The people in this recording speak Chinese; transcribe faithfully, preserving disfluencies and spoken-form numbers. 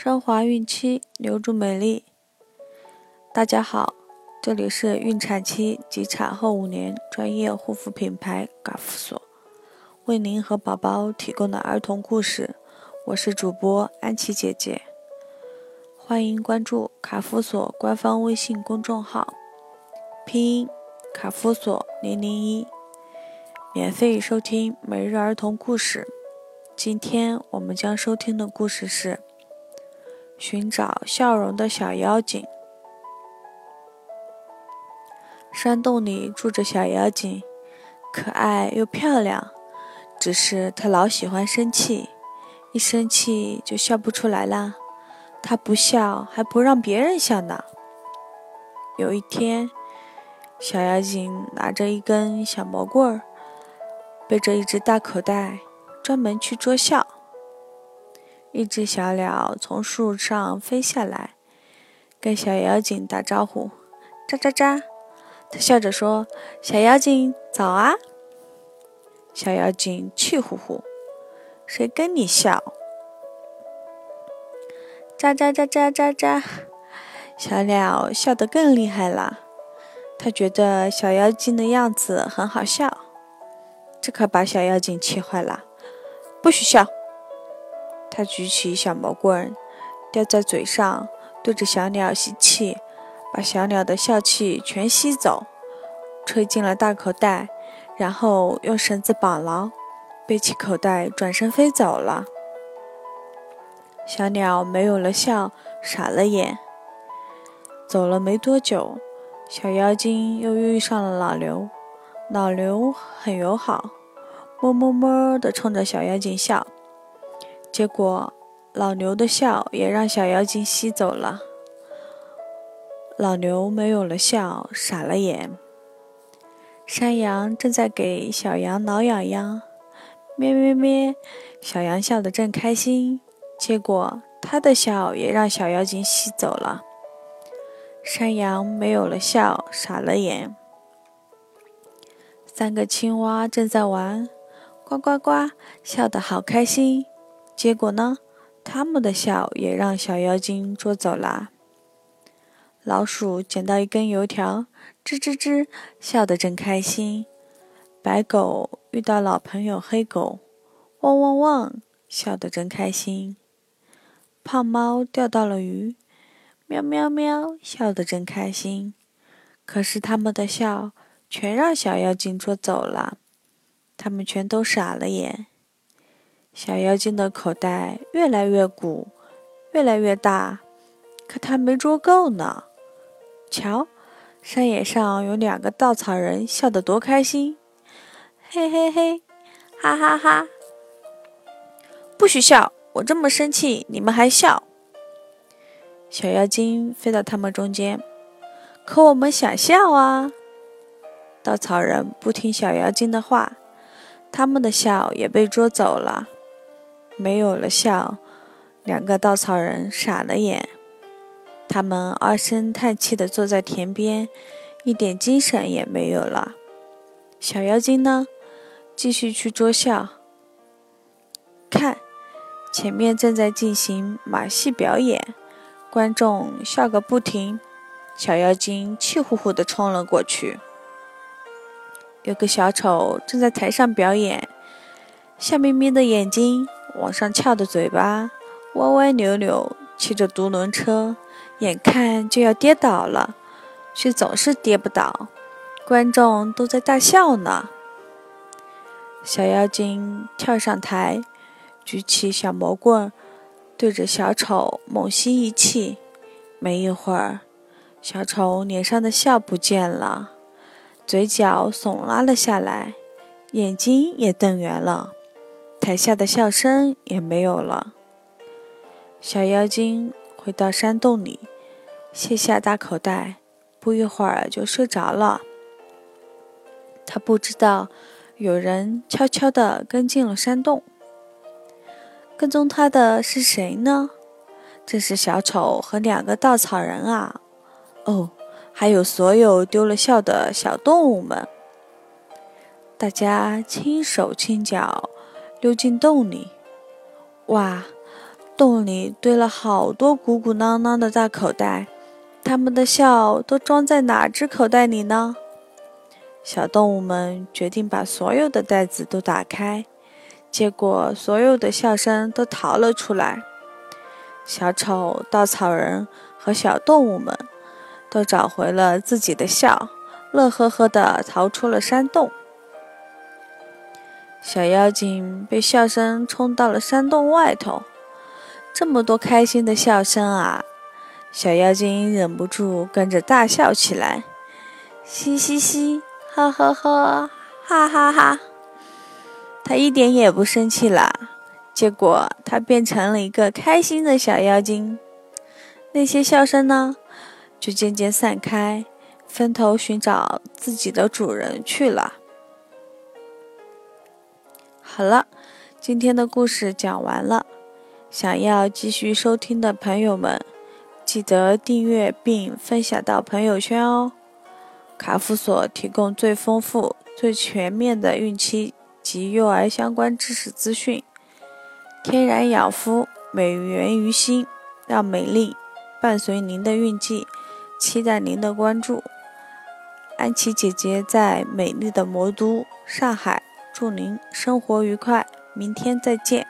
升华孕期，留住美丽。大家好，这里是孕产期及产后五年专业护肤品牌嘎夫索为您和宝宝提供的儿童故事，我是主播安琪姐姐。欢迎关注卡夫索官方微信公众号，拼音卡夫索零零一，免费收听每日儿童故事。今天我们将收听的故事是寻找笑容的小妖精。山洞里住着小妖精，可爱又漂亮，只是她老喜欢生气，一生气就笑不出来啦。她不笑还不让别人笑呢。有一天，小妖精拿着一根小魔棍儿，背着一只大口袋，专门去捉笑。一只小鸟从树上飞下来，跟小妖精打招呼，喳喳喳。他笑着说：“小妖精，早啊！”小妖精气呼呼：“谁跟你笑？”喳喳喳喳喳喳，小鸟笑得更厉害了。他觉得小妖精的样子很好笑，这可把小妖精气坏了，不许笑！他举起小魔棍，叼在嘴上，对着小鸟吸气，把小鸟的笑气全吸走，吹进了大口袋，然后用绳子绑牢，背起口袋，转身飞走了。小鸟没有了笑，傻了眼。走了没多久，小妖精又遇上了老牛，老牛很友好，摸摸摸地冲着小妖精笑，结果老牛的笑也让小妖精吸走了。老牛没有了笑，傻了眼。山羊正在给小羊挠痒痒，咩咩咩，小羊笑得正开心，结果它的笑也让小妖精吸走了。山羊没有了笑，傻了眼。三个青蛙正在玩，呱呱呱，笑得好开心，结果呢，它们的笑也让小妖精捉走了。老鼠捡到一根油条，吱吱吱，笑得正开心。白狗遇到老朋友黑狗，汪汪汪，笑得正开心。胖猫钓到了鱼，喵喵喵，笑得正开心。可是他们的笑全让小妖精捉走了，他们全都傻了眼。小妖精的口袋越来越鼓，越来越大，可他没捉够呢。瞧，山野上有两个稻草人，笑得多开心，嘿嘿嘿，哈哈哈！不许笑，我这么生气，你们还笑。小妖精飞到他们中间，可我们想笑啊。稻草人不听小妖精的话，他们的笑也被捉走了。没有了笑，两个稻草人傻了眼。他们唉声叹气地坐在田边，一点精神也没有了。小妖精呢，继续去捉笑。看，前面正在进行马戏表演，观众笑个不停。小妖精气呼呼地冲了过去。有个小丑正在台上表演，笑眯眯的眼睛，往上翘的嘴巴，歪歪扭扭，骑着独轮车，眼看就要跌倒了，却总是跌不倒，观众都在大笑呢。小妖精跳上台，举起小魔棍，对着小丑猛吸一气，没一会儿，小丑脸上的笑不见了，嘴角耸拉了下来，眼睛也瞪圆了，台下的笑声也没有了。小妖精回到山洞里，卸下大口袋，不一会儿就睡着了。他不知道有人悄悄地跟进了山洞，跟踪他的是谁呢？这是小丑和两个稻草人啊！哦，还有所有丢了笑的小动物们。大家轻手轻脚溜进洞里，哇！洞里堆了好多鼓鼓囊囊的大口袋，它们的笑都装在哪只口袋里呢？小动物们决定把所有的袋子都打开，结果所有的笑声都逃了出来。小丑、稻草人和小动物们都找回了自己的笑，乐呵呵地逃出了山洞。小妖精被笑声冲到了山洞外头，这么多开心的笑声啊！小妖精忍不住跟着大笑起来，嘻嘻嘻，呵呵呵，哈哈哈！她一点也不生气啦，结果她变成了一个开心的小妖精。那些笑声呢，就渐渐散开，分头寻找自己的主人去了。好了，今天的故事讲完了。想要继续收听的朋友们，记得订阅并分享到朋友圈哦。卡夫所提供最丰富、最全面的孕期及幼儿相关知识资讯，天然养肤，美源于心，让美丽伴随您的孕期，期待您的关注。安琪姐姐在美丽的魔都上海，祝您生活愉快，明天再见。